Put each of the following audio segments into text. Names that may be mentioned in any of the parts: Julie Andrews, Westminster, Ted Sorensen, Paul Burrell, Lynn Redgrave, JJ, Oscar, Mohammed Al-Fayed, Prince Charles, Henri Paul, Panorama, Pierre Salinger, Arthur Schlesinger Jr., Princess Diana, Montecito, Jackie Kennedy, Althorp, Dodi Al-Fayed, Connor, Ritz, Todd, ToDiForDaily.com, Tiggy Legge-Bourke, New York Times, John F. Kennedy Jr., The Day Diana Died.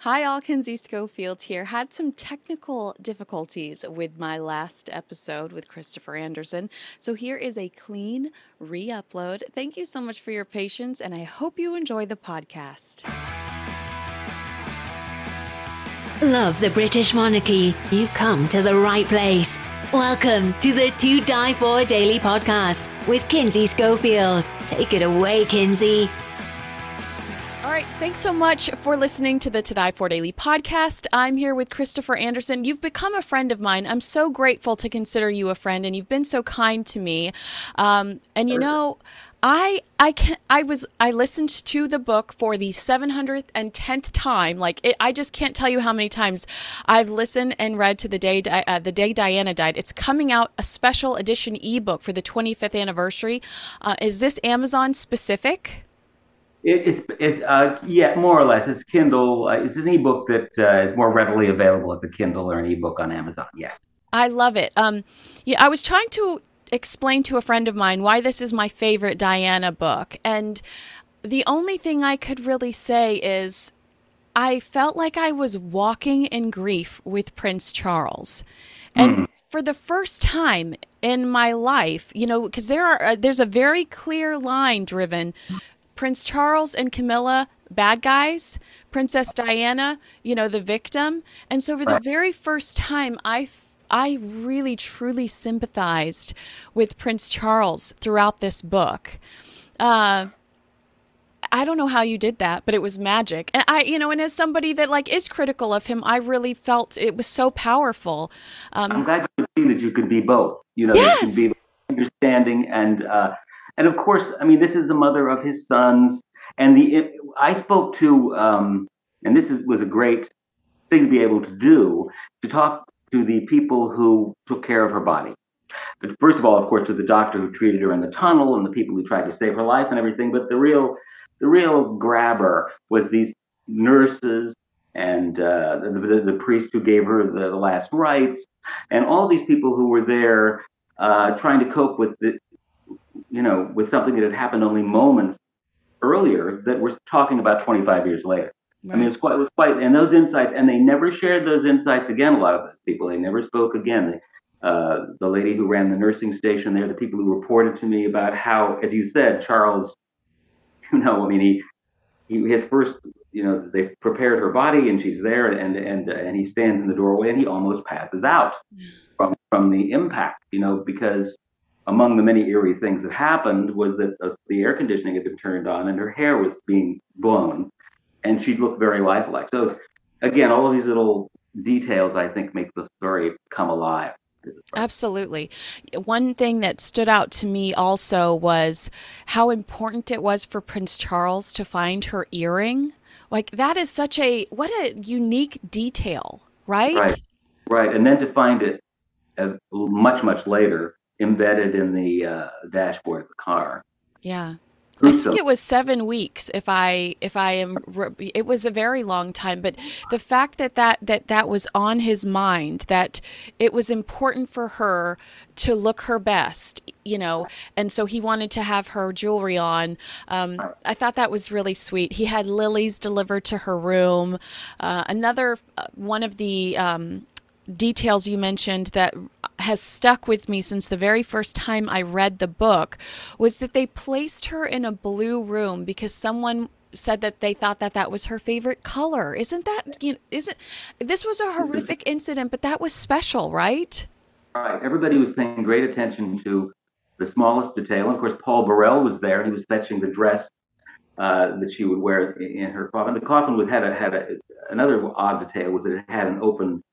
Hi all, Kinsey Schofield here. Had some technical difficulties with my last episode with Christopher Andersen, so here is a clean re-upload. Thank you so much for your patience, and I hope you enjoy the podcast. Love the British monarchy? You've come to the right place. Welcome to the To Di For Daily podcast with Kinsey Schofield. Take it away, Kinsey. All right. Thanks so much for listening to the To Di For Daily podcast. I'm here with Christopher Andersen. You've become a friend of mine. I'm so grateful to consider you a friend, and you've been so kind to me. And you know, I listened to the book for the 710th time. I just can't tell you how many times I've listened and read to The Day Diana Died. It's coming out a special edition ebook for the 25th anniversary. Is this Amazon specific? It's more or less. It's Kindle. It's an ebook that is more readily available as a Kindle or an ebook on Amazon. Yes, I love it. I was trying to explain to a friend of mine why this is my favorite Diana book, and the only thing I could really say is I felt like I was walking in grief with Prince Charles, and for the first time in my life, you know, because there's a very clear line driven. Prince Charles and Camilla, bad guys. Princess Diana, you know, the victim. And so for the very first time, I really, truly sympathized with Prince Charles throughout this book. I don't know how you did that, but it was magic. And and as somebody that is critical of him, I really felt it was so powerful. I'm glad you've seen that you could be both. You know, yes. You can be understanding and of course, I mean, this is the mother of his sons. And I spoke to, and was a great thing to be able to do, to talk to the people who took care of her body. But first of all, of course, to the doctor who treated her in the tunnel and the people who tried to save her life and everything. But the real grabber was these nurses and the priest who gave her the last rites and all these people who were there trying to cope with the, you know, with something that had happened only moments earlier that we're talking about 25 years later. Right. I mean, it was quite, and those insights, and they never shared those insights again, a lot of those people. They never spoke again. The lady who ran the nursing station there, the people who reported to me about how, as you said, Charles, you know, I mean, his first, you know, they prepared her body and she's there and he stands in the doorway and he almost passes out from the impact, you know, because among the many eerie things that happened was that the air conditioning had been turned on and her hair was being blown and she looked very lifelike. So again, all of these little details, I think, make the story come alive. Absolutely. One thing that stood out to me also was how important it was for Prince Charles to find her earring. That is such what a unique detail, right? Right. And then to find it much, much later, embedded in the dashboard of the car. Yeah. I think it was 7 weeks it was a very long time, but the fact that was on his mind, that it was important for her to look her best, you know, and so he wanted to have her jewelry on. I thought that was really sweet. He had lilies delivered to her room. Another one of the details you mentioned that has stuck with me since the very first time I read the book was that they placed her in a blue room because someone said that they thought that was her favorite color. This was a horrific incident, but that was special, right? Right. Everybody was paying great attention to the smallest detail. And of course, Paul Burrell was there. He was fetching the dress that she would wear in her coffin. The coffin had another odd detail was that it had an open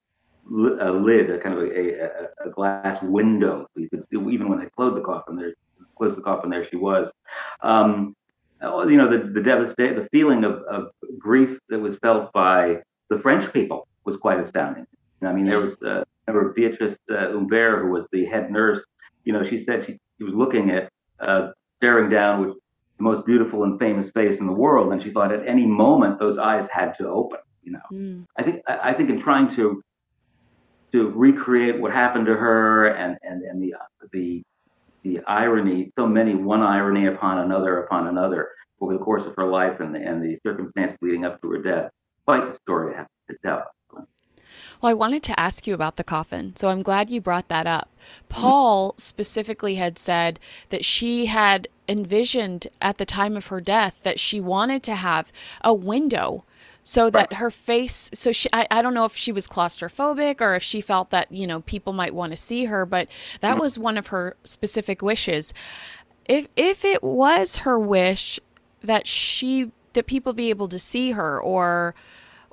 lid, a kind of a glass window. You could see, even when they closed the coffin, there she was. You know, the feeling of grief that was felt by the French people was quite astounding. I mean, there was Beatrice Humbert, who was the head nurse. You know, she said she was looking at, staring down with the most beautiful and famous face in the world, and she thought at any moment those eyes had to open. You know, I think in trying to recreate what happened to her and the irony, so many, one irony upon another over the course of her life and the circumstance leading up to her death. quite a story I have to tell. Well, I wanted to ask you about the coffin, so I'm glad you brought that up. Paul specifically had said that she had envisioned at the time of her death that she wanted to have a window so that her face, so she, I don't know if she was claustrophobic or if she felt that, you know, people might want to see her, but that was one of her specific wishes. If it was her wish that she, that people be able to see her,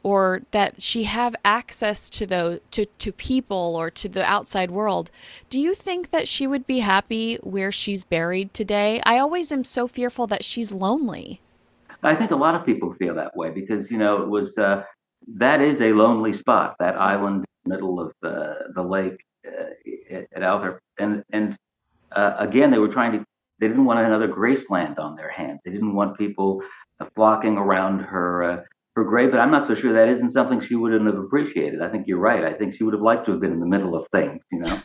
or that she have access to those, to people or to the outside world, do you think that she would be happy where she's buried today? I always am so fearful that she's lonely. I think a lot of people feel that way because, you know, it was, that is a lonely spot, that island in the middle of the lake at Althorp. And again, they were trying to, they didn't want another Graceland on their hands. They didn't want people flocking around her grave, but I'm not so sure that isn't something she wouldn't have appreciated. I think you're right. I think she would have liked to have been in the middle of things, you know.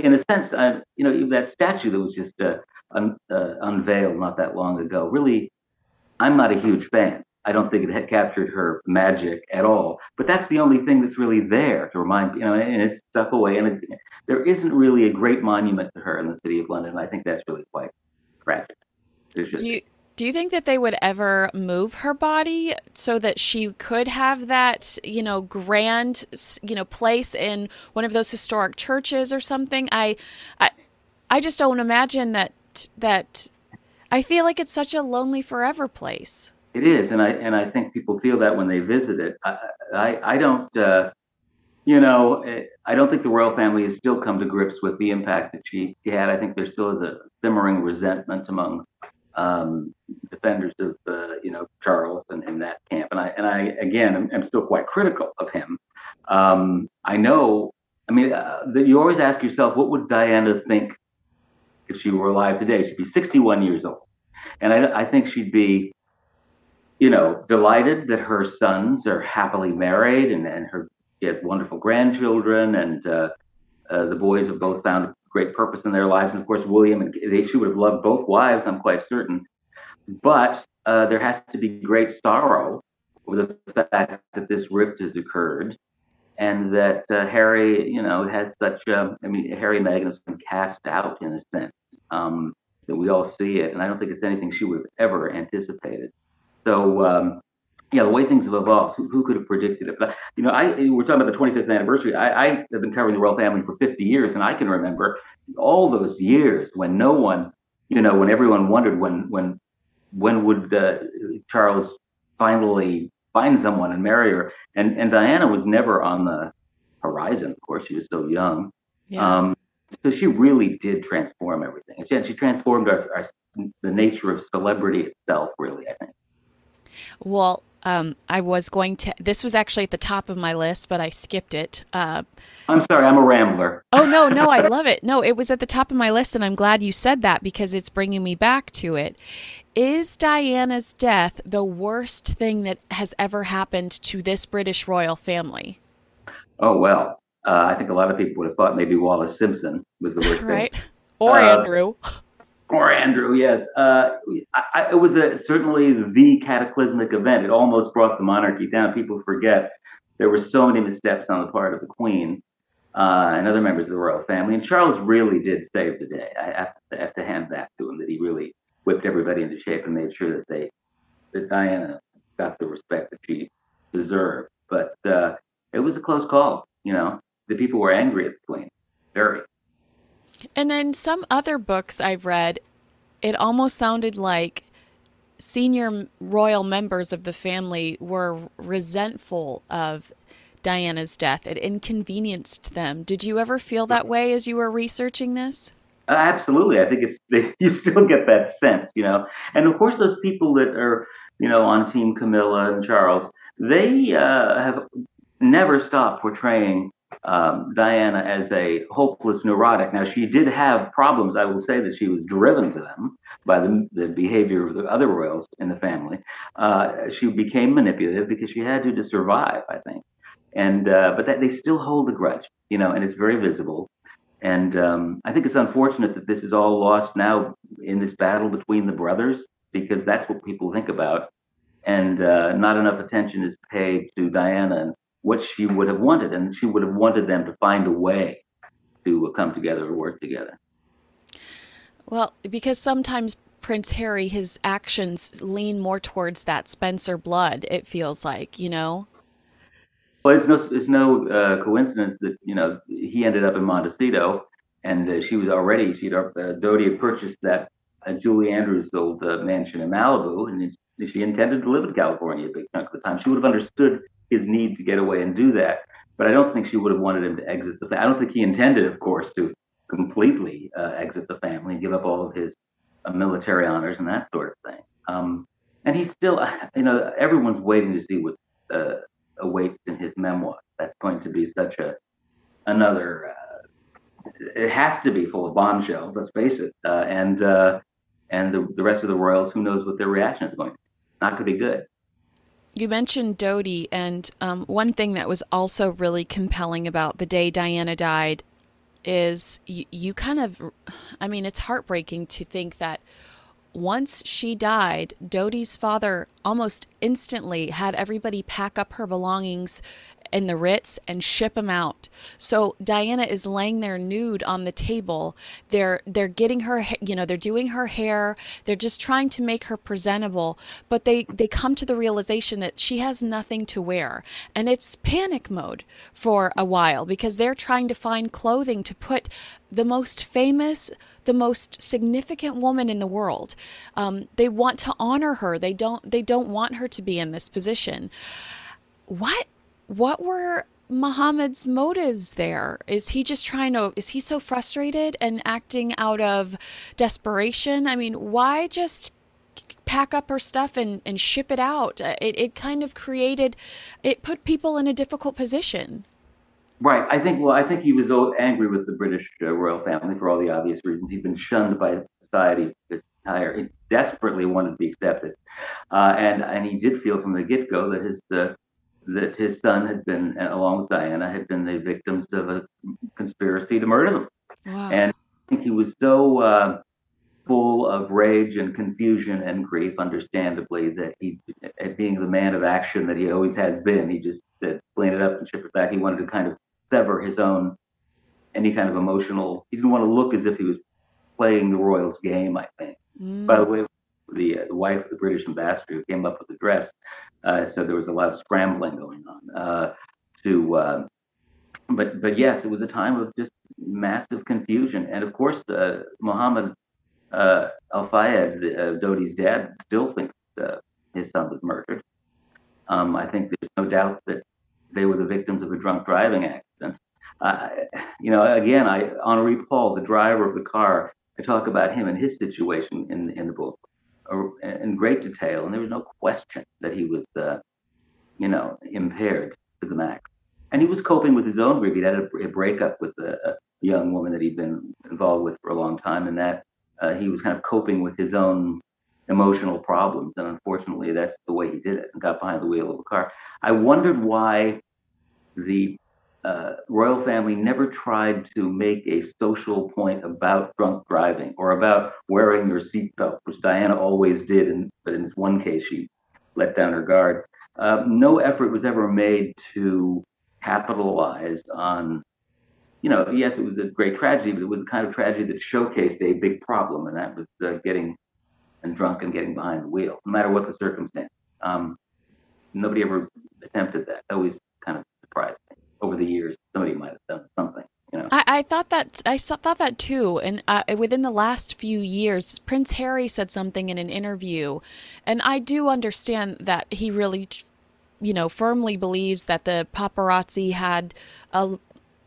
In a sense, you know, that statue that was just unveiled not that long ago, really, I'm not a huge fan. I don't think it had captured her magic at all. But that's the only thing that's really there to remind, you know, and it's stuck away. And there isn't really a great monument to her in the city of London. I think that's really quite tragic. Do you think that they would ever move her body so that she could have that, you know, grand, you know, place in one of those historic churches or something? I just don't imagine that. I feel like it's such a lonely forever place. It is, and I think people feel that when they visit it. I don't, you know, I don't think the royal family has still come to grips with the impact that she had. I think there still is a simmering resentment among defenders of, you know, Charles and in that camp. And I again, I'm still quite critical of him. I know, I mean, you always ask yourself, what would Diana think if she were alive today? She'd be 61 years old. And I think she'd be, you know, delighted that her sons are happily married and she has wonderful grandchildren and the boys have both found great purpose in their lives. And of course, William and she would have loved both wives, I'm quite certain. But there has to be great sorrow over the fact that this rift has occurred and that Harry, you know, has such I mean, Harry and Meghan has been cast out in a sense that we all see it. And I don't think it's anything she would have ever anticipated. So, yeah, the way things have evolved, who could have predicted it? But, you know, we're talking about the 25th anniversary. I have been covering the royal family for 50 years, and I can remember all those years when no one, you know, when everyone wondered when would Charles finally find someone and marry her. And Diana was never on the horizon, of course. She was so young. Yeah. So she really did transform everything. And she transformed the nature of celebrity itself, really, I think. Well, I was going to, this was actually at the top of my list, but I skipped it. I'm sorry, I'm a rambler. Oh, no, I love it. No, it was at the top of my list, and I'm glad you said that because it's bringing me back to it. Is Diana's death the worst thing that has ever happened to this British royal family? Oh, well, I think a lot of people would have thought maybe Wallace Simpson was the worst right? thing. Or Andrew. Or Andrew, yes. It was certainly the cataclysmic event. It almost brought the monarchy down. People forget there were so many missteps on the part of the Queen and other members of the royal family. And Charles really did save the day. I have to hand that to him, that he really whipped everybody into shape and made sure that that Diana got the respect that she deserved. But it was a close call. You know, the people were angry at the Queen, very. And then some other books I've read, it almost sounded like senior royal members of the family were resentful of Diana's death. It inconvenienced them. Did you ever feel that way as you were researching this? Absolutely. I think you still get that sense, you know. And of course, those people that are, you know, on Team Camilla and Charles, they have never stopped portraying Diana as a hopeless neurotic. Now, she did have problems. I will say that she was driven to them by the behavior of the other royals in the family. She became manipulative because she had to survive, I think. And but that they still hold a grudge, you know, and it's very visible. And I think it's unfortunate that this is all lost now in this battle between the brothers, because that's what people think about. and not enough attention is paid to Diana and what she would have wanted. And she would have wanted them to find a way to come together or work together. Well, because sometimes Prince Harry, his actions lean more towards that Spencer blood, it feels like, you know? Well, it's no coincidence that, you know, he ended up in Montecito, and Dodi had purchased that Julie Andrews' old mansion in Malibu, and she intended to live in California a big chunk of the time. She would have understood his need to get away and do that, but I don't think she would have wanted him to exit the family. I don't think he intended, of course, to completely exit the family and give up all of his military honors and that sort of thing. And he's still, you know, everyone's waiting to see what awaits in his memoir. That's going to be such another. It has to be full of bombshells. Let's face it. And the rest of the royals, who knows what their reaction is going to be? Not going to be good. You mentioned Dodi, and one thing that was also really compelling about The Day Diana Died is you kind of, I mean, it's heartbreaking to think that once she died, Dodi's father almost instantly had everybody pack up her belongings in the Ritz and ship them out. So Diana is laying there nude on the table. They're getting her, you know, they're doing her hair. They're just trying to make her presentable, but they come to the realization that she has nothing to wear. And it's panic mode for a while because they're trying to find clothing to put the most famous, the most significant woman in the world. They want to honor her. They don't want her to be in this position. What were Mohammed's motives there? Is he so frustrated and acting out of desperation? I mean, why just pack up her stuff and ship it out? It kind of put people in a difficult position. Right. I think he was angry with the British royal family for all the obvious reasons. He'd been shunned by society his entire. He desperately wanted to be accepted. And he did feel from the get-go that his son had been, along with Diana, had been the victims of a conspiracy to murder them. Wow. And I think he was so full of rage and confusion and grief, understandably, that he, being the man of action that he always has been, he just said, clean it up and ship it back. He wanted to kind of sever his own, any kind of emotional, he didn't want to look as if he was playing the royals' game, I think. Mm. By the way, the wife of the British ambassador who came up with the dress, so there was a lot of scrambling going on. But yes, it was a time of just massive confusion. And of course, Mohammed Al-Fayed, Dodi's dad, still thinks his son was murdered. I think there's no doubt that they were the victims of a drunk driving accident. You know, again, Henri Paul, the driver of the car, I talk about him and his situation in the book in great detail, and there was no question that he was, you know, impaired to the max. And he was coping with his own grief. He'd had a breakup with a young woman that he'd been involved with for a long time, and that he was kind of coping with his own emotional problems. And unfortunately, that's the way he did it, and got behind the wheel of a car. I wondered why the royal family never tried to make a social point about drunk driving or about wearing your seatbelt, which Diana always did, but in this one case she let down her guard. No effort was ever made to capitalize on, you know, yes, it was a great tragedy, but it was the kind of tragedy that showcased a big problem, and that was getting drunk and getting behind the wheel, no matter what the circumstance. Nobody ever attempted that. Always kind of surprised me. Over the years, somebody might have done something, you know. I thought that too. And within the last few years, Prince Harry said something in an interview, and I do understand that he really, you know, firmly believes that the paparazzi had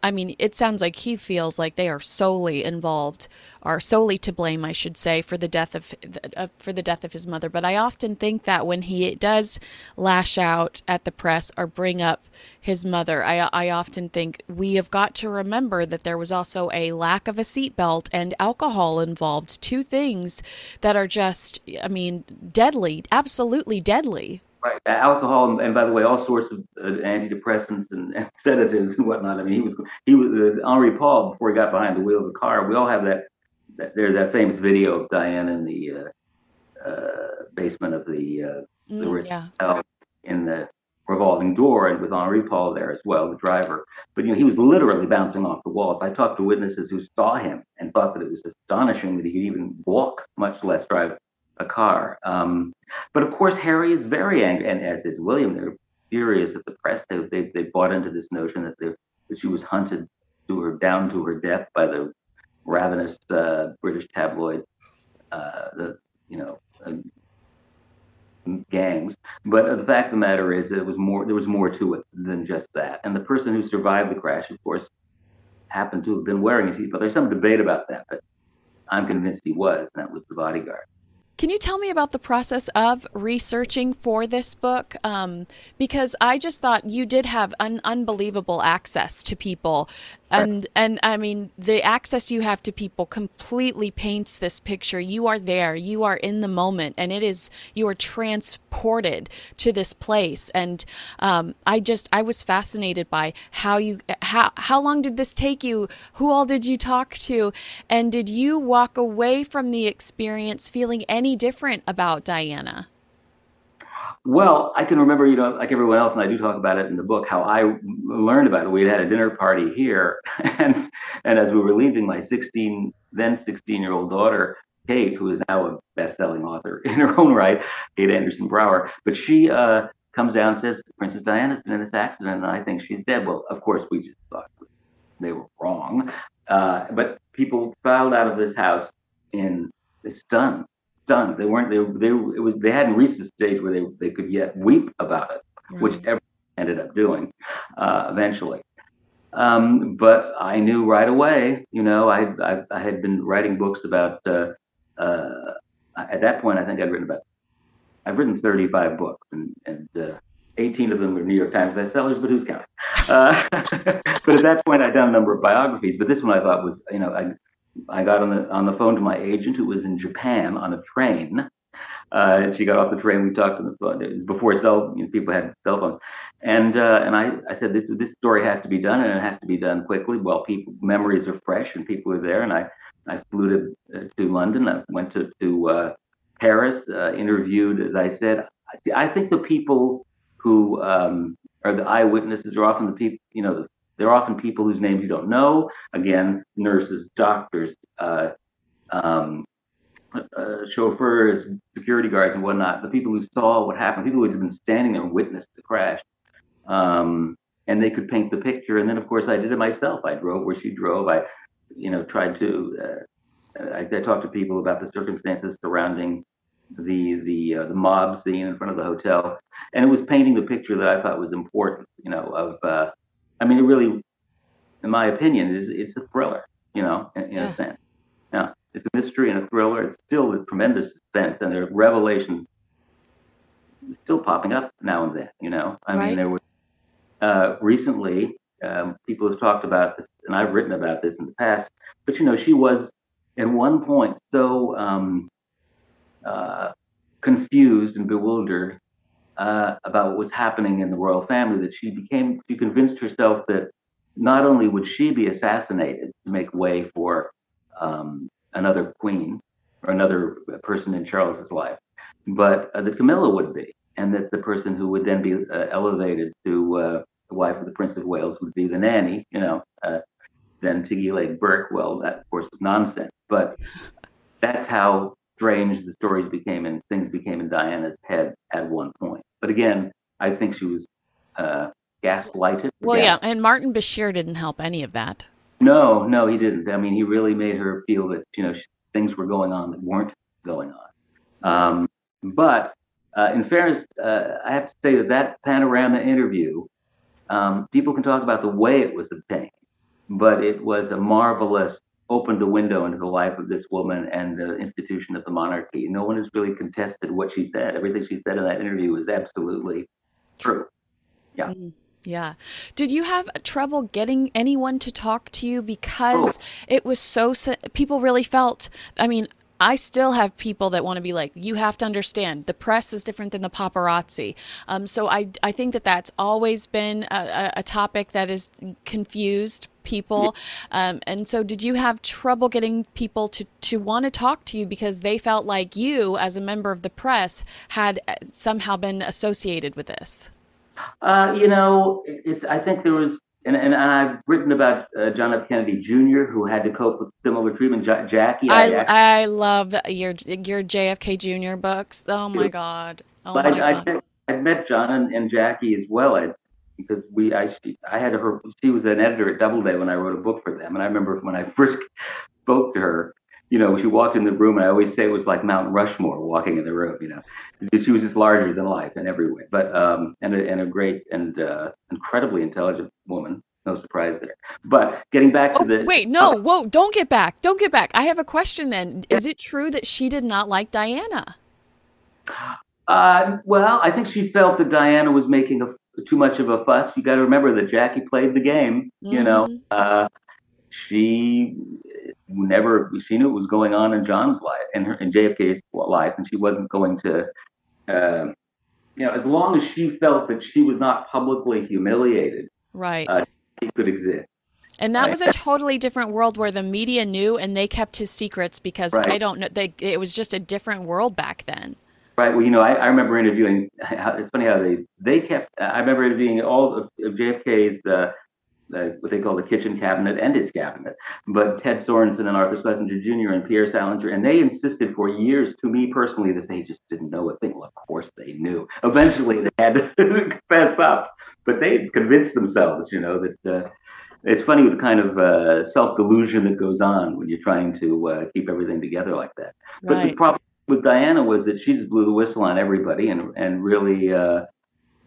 it sounds like he feels like they are solely involved, or solely to blame, I should say, for the death of his mother. But I often think that when he does lash out at the press or bring up his mother, I often think we have got to remember that there was also a lack of a seatbelt and alcohol involved. Two things that are just, I mean, deadly, absolutely deadly. Right, alcohol, and by the way, all sorts of antidepressants and sedatives and whatnot. I mean, he was Henri Paul before he got behind the wheel of the car. We all have that. There's that famous video of Diana in the basement of the There was in the revolving door, and with Henri Paul there as well, the driver. But he was literally bouncing off the walls. I talked to witnesses who saw him and thought that it was astonishing that he could even walk, much less drive a car. But of course, Harry is very angry, and as is William. They're furious at the press. They bought into this notion that she was hunted down to her death by the ravenous British tabloid, gangs. But the fact of the matter is that there was more to it than just that. And the person who survived the crash, of course, happened to have been wearing a seatbelt. There's some debate about that, but I'm convinced he was, and that was the bodyguard. Can you tell me about the process of researching for this book? Because I just thought you did have an unbelievable access to people. And I mean, the access you have to people completely paints this picture. You are there, you are in the moment, and you are transported to this place. And I was fascinated by how long did this take you? Who all did you talk to? And did you walk away from the experience feeling any different about Diana? Well, I can remember, like everyone else, and I do talk about it in the book, how I learned about it. We had a dinner party here, and as we were leaving, my then 16-year-old daughter, Kate, who is now a best-selling author in her own right, Kate Anderson Brower, but she comes down and says, "Princess Diana's been in this accident, and I think she's dead." Well, of course, we just thought they were wrong. But people filed out of this house in stunned. They weren't. They hadn't reached a stage where they could yet weep about it, right, which everyone ended up doing eventually. But I knew right away. I had been writing books about. At that point, I think I've written 35 books, and 18 of them were New York Times bestsellers. But who's counting? But at that point, I'd done a number of biographies. But this one I thought was, I got on the phone to my agent, who was in Japan on a train. And she got off the train. We talked on the phone. It was before people had cell phones. And I said, this story has to be done, and it has to be done quickly. Well, memories are fresh, and people are there. And I flew to London. I went to Paris, interviewed, as I said. I think the people who are the eyewitnesses are often the people, they're often people whose names you don't know. Again, nurses, doctors, chauffeurs, security guards, and whatnot. The people who saw what happened, people who had been standing there and witnessed the crash. And they could paint the picture. And then, of course, I did it myself. I drove where she drove. I, tried to. I talked to people about the circumstances surrounding the mob scene in front of the hotel. And it was painting the picture that I thought was important. It really, in my opinion, it's a thriller, in a sense. Yeah, it's a mystery and a thriller. It's still a tremendous suspense, and there are revelations still popping up now and then, I mean, there was recently, people have talked about this, and I've written about this in the past, but, she was at one point so confused and bewildered about what was happening in the royal family, that she convinced herself that not only would she be assassinated to make way for another queen or another person in Charles's life, but that Camilla would be, and that the person who would then be elevated to the wife of the Prince of Wales would be the nanny, then Tiggy Legge-Bourke. Well, that of course was nonsense, but that's how strange the stories became, and things became in Diana's head at one point. But again, I think she was gaslighted. Well, yeah, and Martin Bashir didn't help any of that. No, he didn't. I mean, he really made her feel that, things were going on that weren't going on. But in fairness, I have to say that Panorama interview, people can talk about the way it was obtained, but it was a marvelous, opened a window into the life of this woman and the institution of the monarchy. No one has really contested what she said. Everything she said in that interview was absolutely true. Yeah. Yeah. Did you have trouble getting anyone to talk to you because it was people really felt, I still have people that want to be like, you have to understand the press is different than the paparazzi. So I think that that's always been a topic that is confused people. And so did you have trouble getting people to want to talk to you because they felt like you as a member of the press had somehow been associated with this? I think there was, and I've written about John F. Kennedy Jr., who had to cope with similar treatment. Jackie, I love your JFK Jr. books. Oh my God! Oh but my God! I met John and Jackie as well, because she was an editor at Doubleday when I wrote a book for them, and I remember when I first spoke to her. You know, she walked in the room, and I always say it was like Mount Rushmore walking in the room. You know, she was just larger than life in every way, but and a great and incredibly intelligent woman. No surprise there. But getting back to the whoa! Don't get back. I have a question. Then, is it true that she did not like Diana? Well, I think she felt that Diana was making too much of a fuss. You got to remember that Jackie played the game. Mm-hmm. You know, she knew what was going on in John's life and in JFK's life, and she wasn't going to, as long as she felt that she was not publicly humiliated, right, she could exist. And that was a totally different world where the media knew and they kept his secrets because I don't know, it was just a different world back then. Right. Well, you know, I remember interviewing. It's funny how they kept. I remember interviewing all of JFK's. What they call the kitchen cabinet and his cabinet, but Ted Sorensen and Arthur Schlesinger Jr. and Pierre Salinger, and they insisted for years to me personally that they just didn't know a thing. Well, of course they knew. Eventually they had to confess up, but they convinced themselves, you know, that it's funny with the kind of self-delusion that goes on when you're trying to keep everything together like that. Right. But the problem with Diana was that she just blew the whistle on everybody, and really, that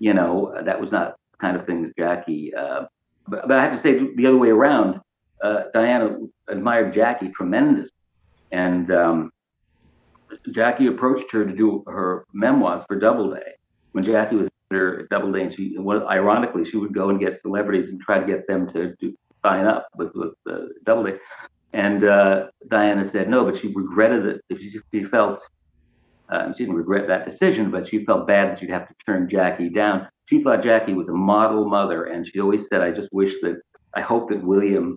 was not the kind of thing that Jackie... But I have to say the other way around, Diana admired Jackie tremendously. And Jackie approached her to do her memoirs for Doubleday. When Jackie was at Doubleday, and ironically, she would go and get celebrities and try to get them to sign up with Doubleday. And Diana said no, but she regretted it. She felt, she didn't regret that decision, but she felt bad that she'd have to turn Jackie down. She thought Jackie was a model mother, and she always said, I hope that William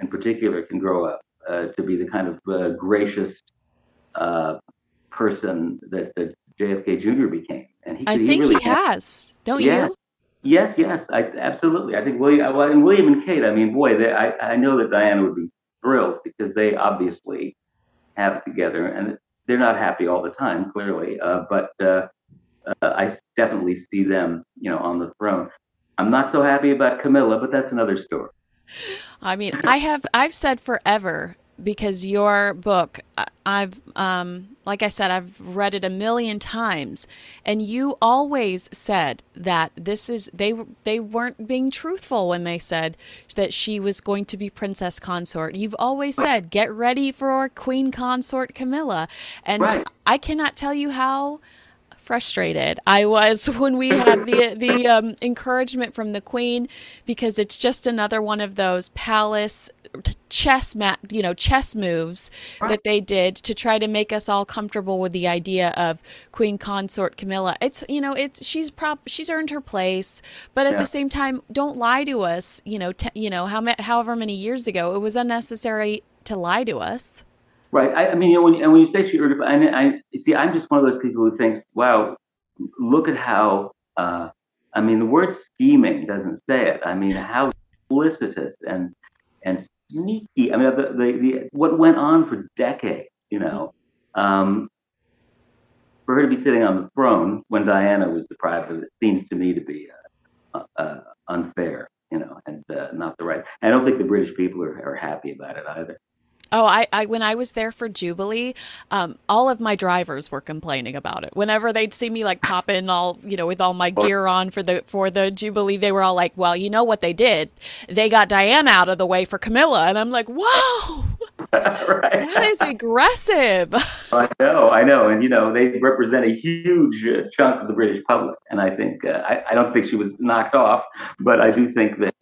in particular can grow up to be the kind of gracious person that JFK Jr. became. And he really has, don't you? Yes, absolutely. I think William and Kate, I mean, boy, I know that Diana would be thrilled because they obviously have it together, and they're not happy all the time, clearly, but I definitely see them, on the throne. I'm not so happy about Camilla, but that's another story. I mean, I've said forever, because your book, I've, like I said, I've read it a million times, and you always said that they weren't being truthful when they said that she was going to be princess consort. You've always said, get ready for queen consort Camilla. And I cannot tell you how frustrated I was when we had the encouragement from the Queen, because it's just another one of those palace chess moves that they did to try to make us all comfortable with the idea of Queen Consort Camilla. She's earned her place, but at the same time, don't lie to us. However many years ago, it was unnecessary to lie to us. Right. I mean, when you say she earned it, I'm just one of those people who thinks, wow, look at how, the word scheming doesn't say it. I mean, how duplicitous and sneaky. I mean, the what went on for decades, for her to be sitting on the throne when Diana was deprived of it seems to me to be unfair, and not the right. I don't think the British people are happy about it either. Oh, when I was there for Jubilee, all of my drivers were complaining about it. Whenever they'd see me like pop in all, with all my gear on for the Jubilee, they were all like, well, you know what they did? They got Diana out of the way for Camilla. And I'm like, whoa, that is aggressive. I know. And, they represent a huge chunk of the British public. And I think, I don't think she was knocked off, but I do think that,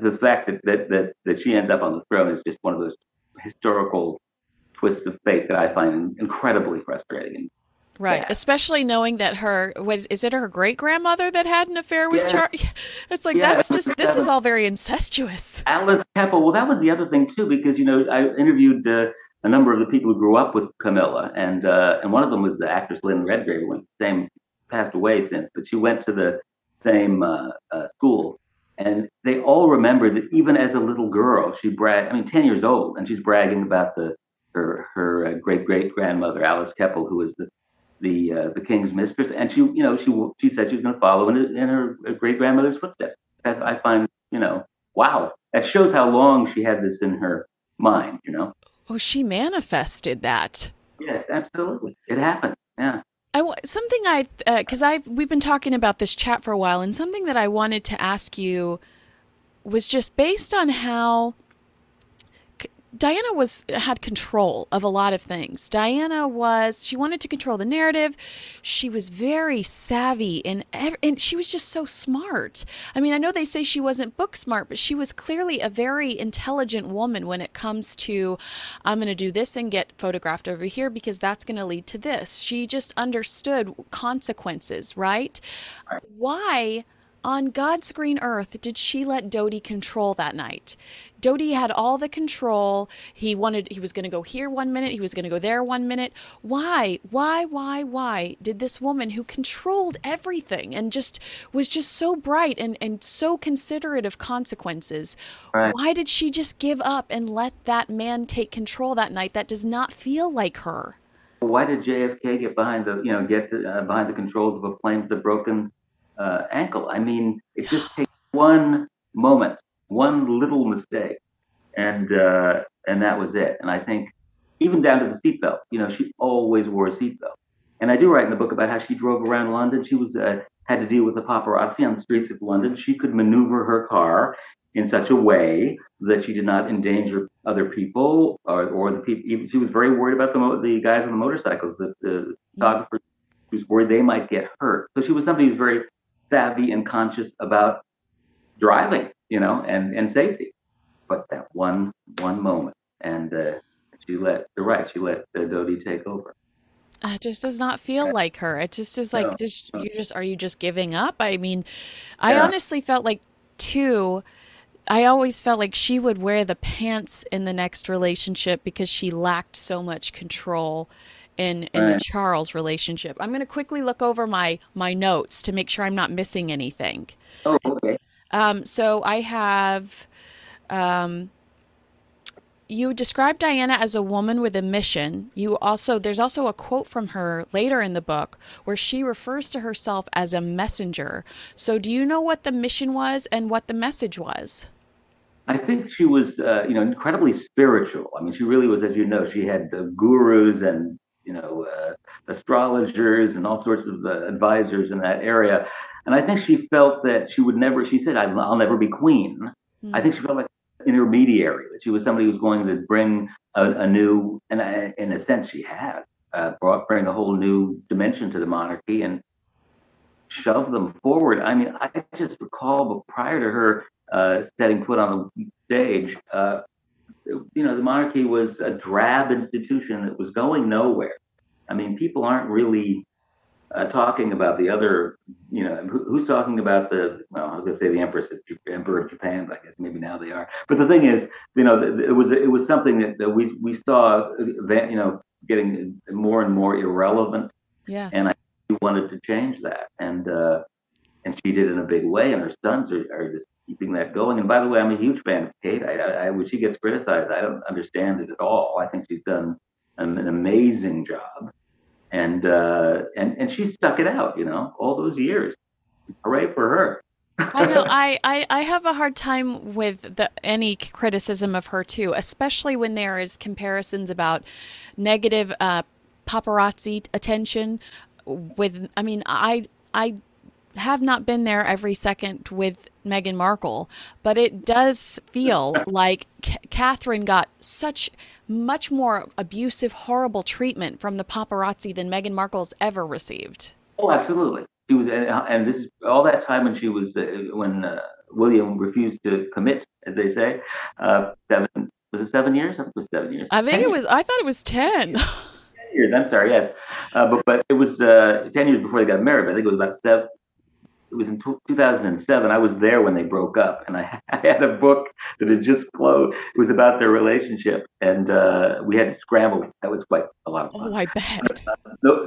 the fact that she ends up on the throne is just one of those historical twists of fate that I find incredibly frustrating. Right, yeah. Especially knowing that her great-grandmother that had an affair with Charles? It's like, that's just, this is all very incestuous. Alice Keppel, well, that was the other thing, too, because, you know, I interviewed a number of the people who grew up with Camilla, and one of them was the actress Lynn Redgrave, who passed away since, but she went to the same school. And they all remember that even as a little girl, she bragged, 10 years old, and she's bragging about her great-great-grandmother, Alice Keppel, who was the king's mistress, and she said she was going to follow in her great grandmother's footsteps. That I find, wow, that shows how long she had this in her mind. Oh, she manifested that. Yes, absolutely, it happened. Yeah. We've been talking about this chat for a while, and something that I wanted to ask you was just based on how Diana had control of a lot of things. She wanted to control the narrative. She was very savvy and she was just so smart. I know they say she wasn't book smart, but she was clearly a very intelligent woman when it comes to, I'm going to do this and get photographed over here because that's going to lead to this. She just understood consequences, right? Why on God's green earth did she let Dodi control that night? Dodi had all the control. He was going to go here one minute. He was going to go there one minute. Why did this woman who controlled everything and just was just so bright and so considerate of consequences, why did she just give up and let that man take control that night? That does not feel like her. Why did JFK get behind behind the controls of a plane with a broken ankle? It just takes one moment, one little mistake, and that was it. And I think even down to the seatbelt, she always wore a seatbelt. And I do write in the book about how she drove around London. She was had to deal with the paparazzi on the streets of London. She could maneuver her car in such a way that she did not endanger other people or the people. She was very worried about the guys on the motorcycles, the photographers. She was worried they might get hurt. So she was somebody who's very savvy and conscious about driving, and safety. But that one moment, and she let Dodi take over. It just does not feel like her. It just is like, are you just giving up? I honestly felt like I always felt like she would wear the pants in the next relationship because she lacked so much control in the Charles relationship. I'm going to quickly look over my notes to make sure I'm not missing anything. Oh, okay. So I have, you describe Diana as a woman with a mission. There's also a quote from her later in the book where she refers to herself as a messenger. So do you know what the mission was and what the message was? I think she was, incredibly spiritual. She really was, as you know, she had the gurus and astrologers and all sorts of advisors in that area. And I think she felt that she said, I'll never be queen. Mm-hmm. I think she felt like an intermediary, that she was somebody who was going to bring a new, and in a sense she had, bring a whole new dimension to the monarchy and shove them forward. I just recall prior to her setting foot on the stage, the monarchy was a drab institution that was going nowhere. People aren't really talking about the other, who's talking about I was going to say the Emperor of Japan, but I guess maybe now they are. But the thing is, it was something that we saw, getting more and more irrelevant. Yes. And she wanted to change that. And she did in a big way. And her sons are just keeping that going. And by the way, I'm a huge fan of Kate. When she gets criticized, I don't understand it at all. I think she's done an amazing job, and she stuck it out, all those years. Hooray for her. I know. I have a hard time with any criticism of her too, especially when there is comparisons about negative paparazzi attention. I have not been there every second with Meghan Markle, but it does feel like Catherine got such much more abusive, horrible treatment from the paparazzi than Meghan Markle's ever received. Oh, absolutely. She was, and this is all that time when she was, when William refused to commit, as they say, Was it 7 years? It was 7 years. I think it was. I thought it was 10. 10 years. I'm sorry. Yes, but it was 10 years before they got married. But I think it was about seven. It was in 2007. I was there when they broke up, and I had a book that had just closed. It was about their relationship, and we had to scramble. That was quite a lot of fun. Oh, I bet.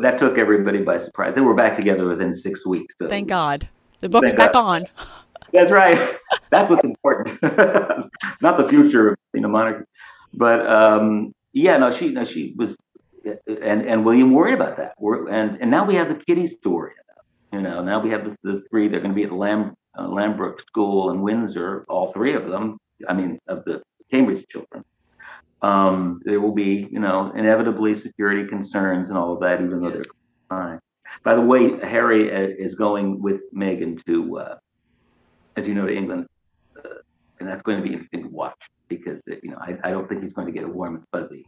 That took everybody by surprise. They were back together within 6 weeks. So thank God. The book's back on. That's right. That's what's important. Not the future of monarchy. But she was, and William worried about that. And now we have the Kitty story. Now we have the three. They're going to be at Lambrook School in Windsor. All three of them. I mean, of the Cambridge children. There will be, inevitably security concerns and all of that, even though they're fine. By the way, Harry is going with Meghan to, to England, and that's going to be interesting to watch because I don't think he's going to get a warm and fuzzy.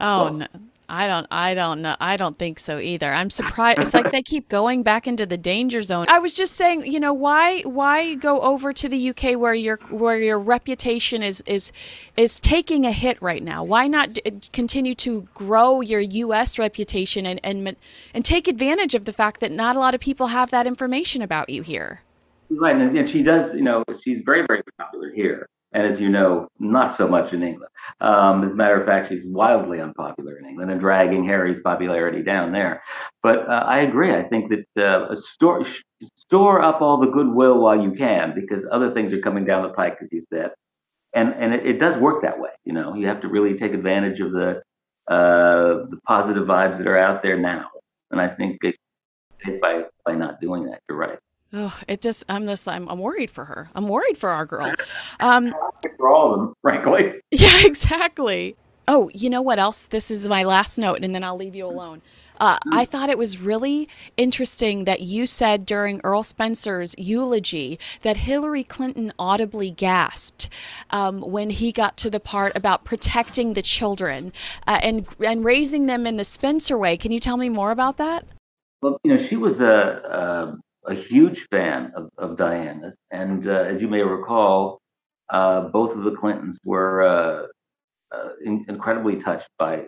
Oh, no. I don't know. I don't think so either. I'm surprised. It's like they keep going back into the danger zone. I was just saying, why go over to the UK where your reputation is taking a hit right now? Why not continue to grow your US reputation and take advantage of the fact that not a lot of people have that information about you here? Right, and she does. She's very, very popular here. And as you know, not so much in England. As a matter of fact, she's wildly unpopular in England and dragging Harry's popularity down there. But I agree. I think that store up all the goodwill while you can, because other things are coming down the pike, as you said. And it does work that way. You have to really take advantage of the positive vibes that are out there now. And I think by not doing that, you're right. Oh, I'm worried for her. I'm worried for our girl. For all of them, frankly. Yeah, exactly. Oh, you know what else? This is my last note, and then I'll leave you alone. I thought it was really interesting that you said during Earl Spencer's eulogy that Hillary Clinton audibly gasped when he got to the part about protecting the children and raising them in the Spencer way. Can you tell me more about that? Well, she was a huge fan of Diana's. And as you may recall, both of the Clintons were incredibly touched by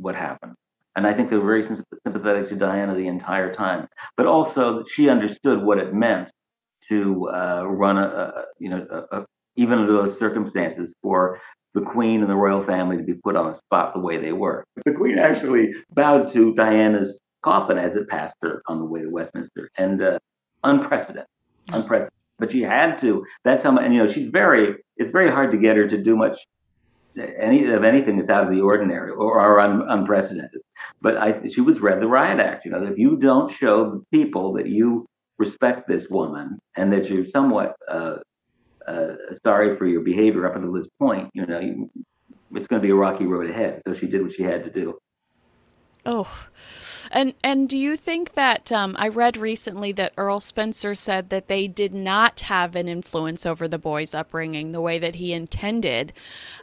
what happened. And I think they were very sympathetic to Diana the entire time. But also, she understood what it meant to run, even under those circumstances, for the Queen and the royal family to be put on the spot the way they were. The Queen actually bowed to Diana's coffin as it passed her on the way to Westminster. And unprecedented. But she had to. That's how much, it's very hard to get her to do much anything that's out of the ordinary or unprecedented. But she was read the Riot Act. That if you don't show the people that you respect this woman and that you're somewhat sorry for your behavior up until this point, it's going to be a rocky road ahead. So she did what she had to do. Oh, and do you think that I read recently that Earl Spencer said that they did not have an influence over the boy's upbringing the way that he intended?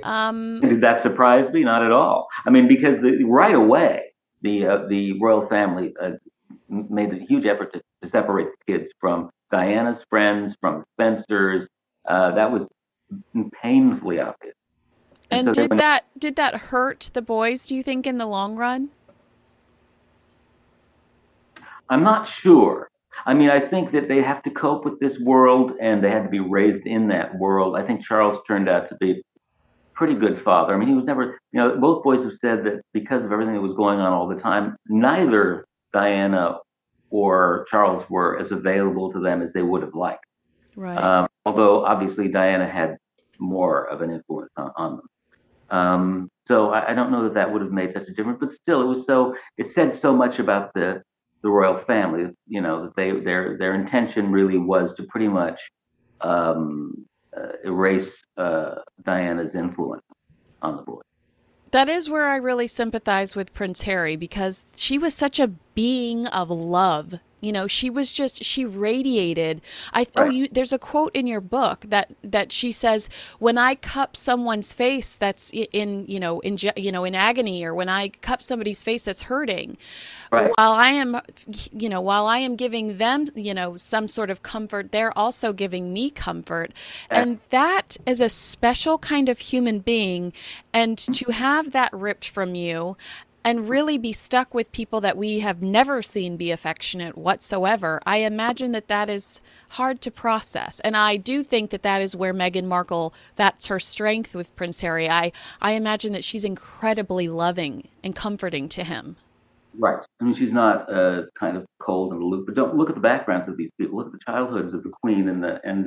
Did that surprise me? Not at all. I mean, because right away, the royal family made a huge effort to separate the kids from Diana's friends, from Spencer's. That was painfully obvious. And so did that hurt the boys, do you think, in the long run? I'm not sure. I mean, I think that they have to cope with this world and they had to be raised in that world. I think Charles turned out to be a pretty good father. I mean, he was never, both boys have said that because of everything that was going on all the time, neither Diana or Charles were as available to them as they would have liked. Right. Although, obviously, Diana had more of an influence on them. So I don't know that would have made such a difference. But still, it said so much about the royal family, that their intention really was to pretty much erase Diana's influence on the boy. That is where I really sympathize with Prince Harry, because she was such a being of love. You know, she was just, she radiated. There's a quote in your book that she says, when I cup someone's face that's in agony, or when I cup somebody's face that's hurting, while I am giving them, some sort of comfort, they're also giving me comfort. Yeah. And that is a special kind of human being. And to have that ripped from you, and really be stuck with people that we have never seen be affectionate whatsoever, I imagine that that is hard to process. And I do think that that is where Meghan Markle, that's her strength with Prince Harry. I imagine that she's incredibly loving and comforting to him. Right. I mean, she's not kind of cold and aloof, but don't look at the backgrounds of these people. Look at the childhoods of the Queen and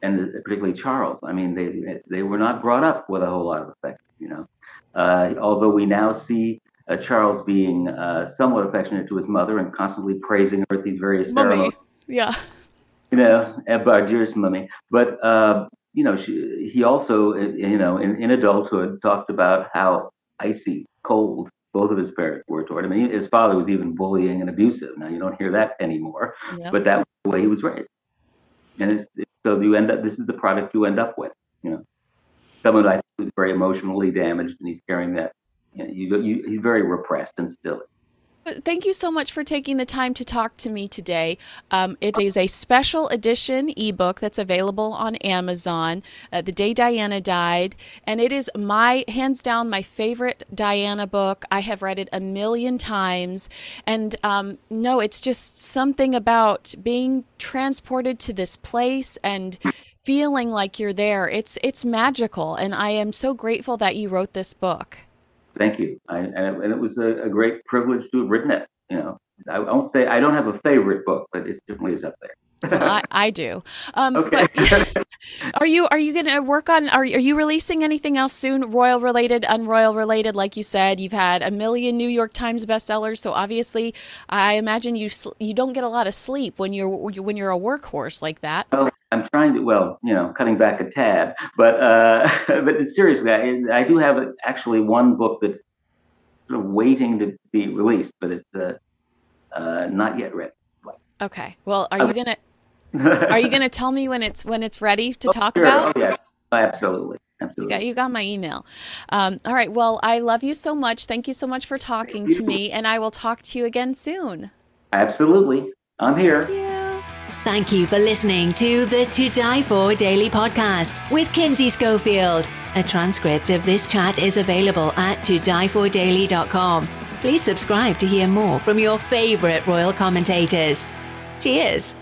particularly Charles. I mean, they were not brought up with a whole lot of affection, although we now see Charles being somewhat affectionate to his mother and constantly praising her at these various ceremonies. Yeah. Our dearest mummy. But, he also, in adulthood, talked about how icy, cold both of his parents were toward him. I mean, his father was even bullying and abusive. Now, you don't hear that anymore, but that was the way he was raised. And so this is the product you end up with, Someone I think who's very emotionally damaged, and he's carrying that. He's very repressed and still. Thank you so much for taking the time to talk to me today. It is a special edition ebook that's available on Amazon, The Day Diana Died. And it is hands down my favorite Diana book. I have read it 1,000,000 times. And it's just something about being transported to this place and feeling like you're there. It's magical, and I am so grateful that you wrote this book. Thank you. And it was a great privilege to have written it. I won't say I don't have a favorite book, but it definitely is up there. Well, I do. Okay. But are you going to work on? Are you releasing anything else soon? Royal related, unroyal related? Like you said, you've had 1,000,000 New York Times bestsellers, so obviously, I imagine you don't get a lot of sleep when you're a workhorse like that. Well, I'm trying to. Well, cutting back a tad, but seriously, I do have actually one book that's sort of waiting to be released, but it's not yet written. Okay. Well, are you gonna tell me when it's ready to talk about? Oh, yeah. Absolutely. You got my email. All right. Well, I love you so much. Thank you so much for talking to me, and I will talk to you again soon. Absolutely. I'm here. Thank you for listening to the To Die For Daily podcast with Kinsey Schofield. A transcript of this chat is available at todiefordaily.com. Please subscribe to hear more from your favorite royal commentators. Cheers.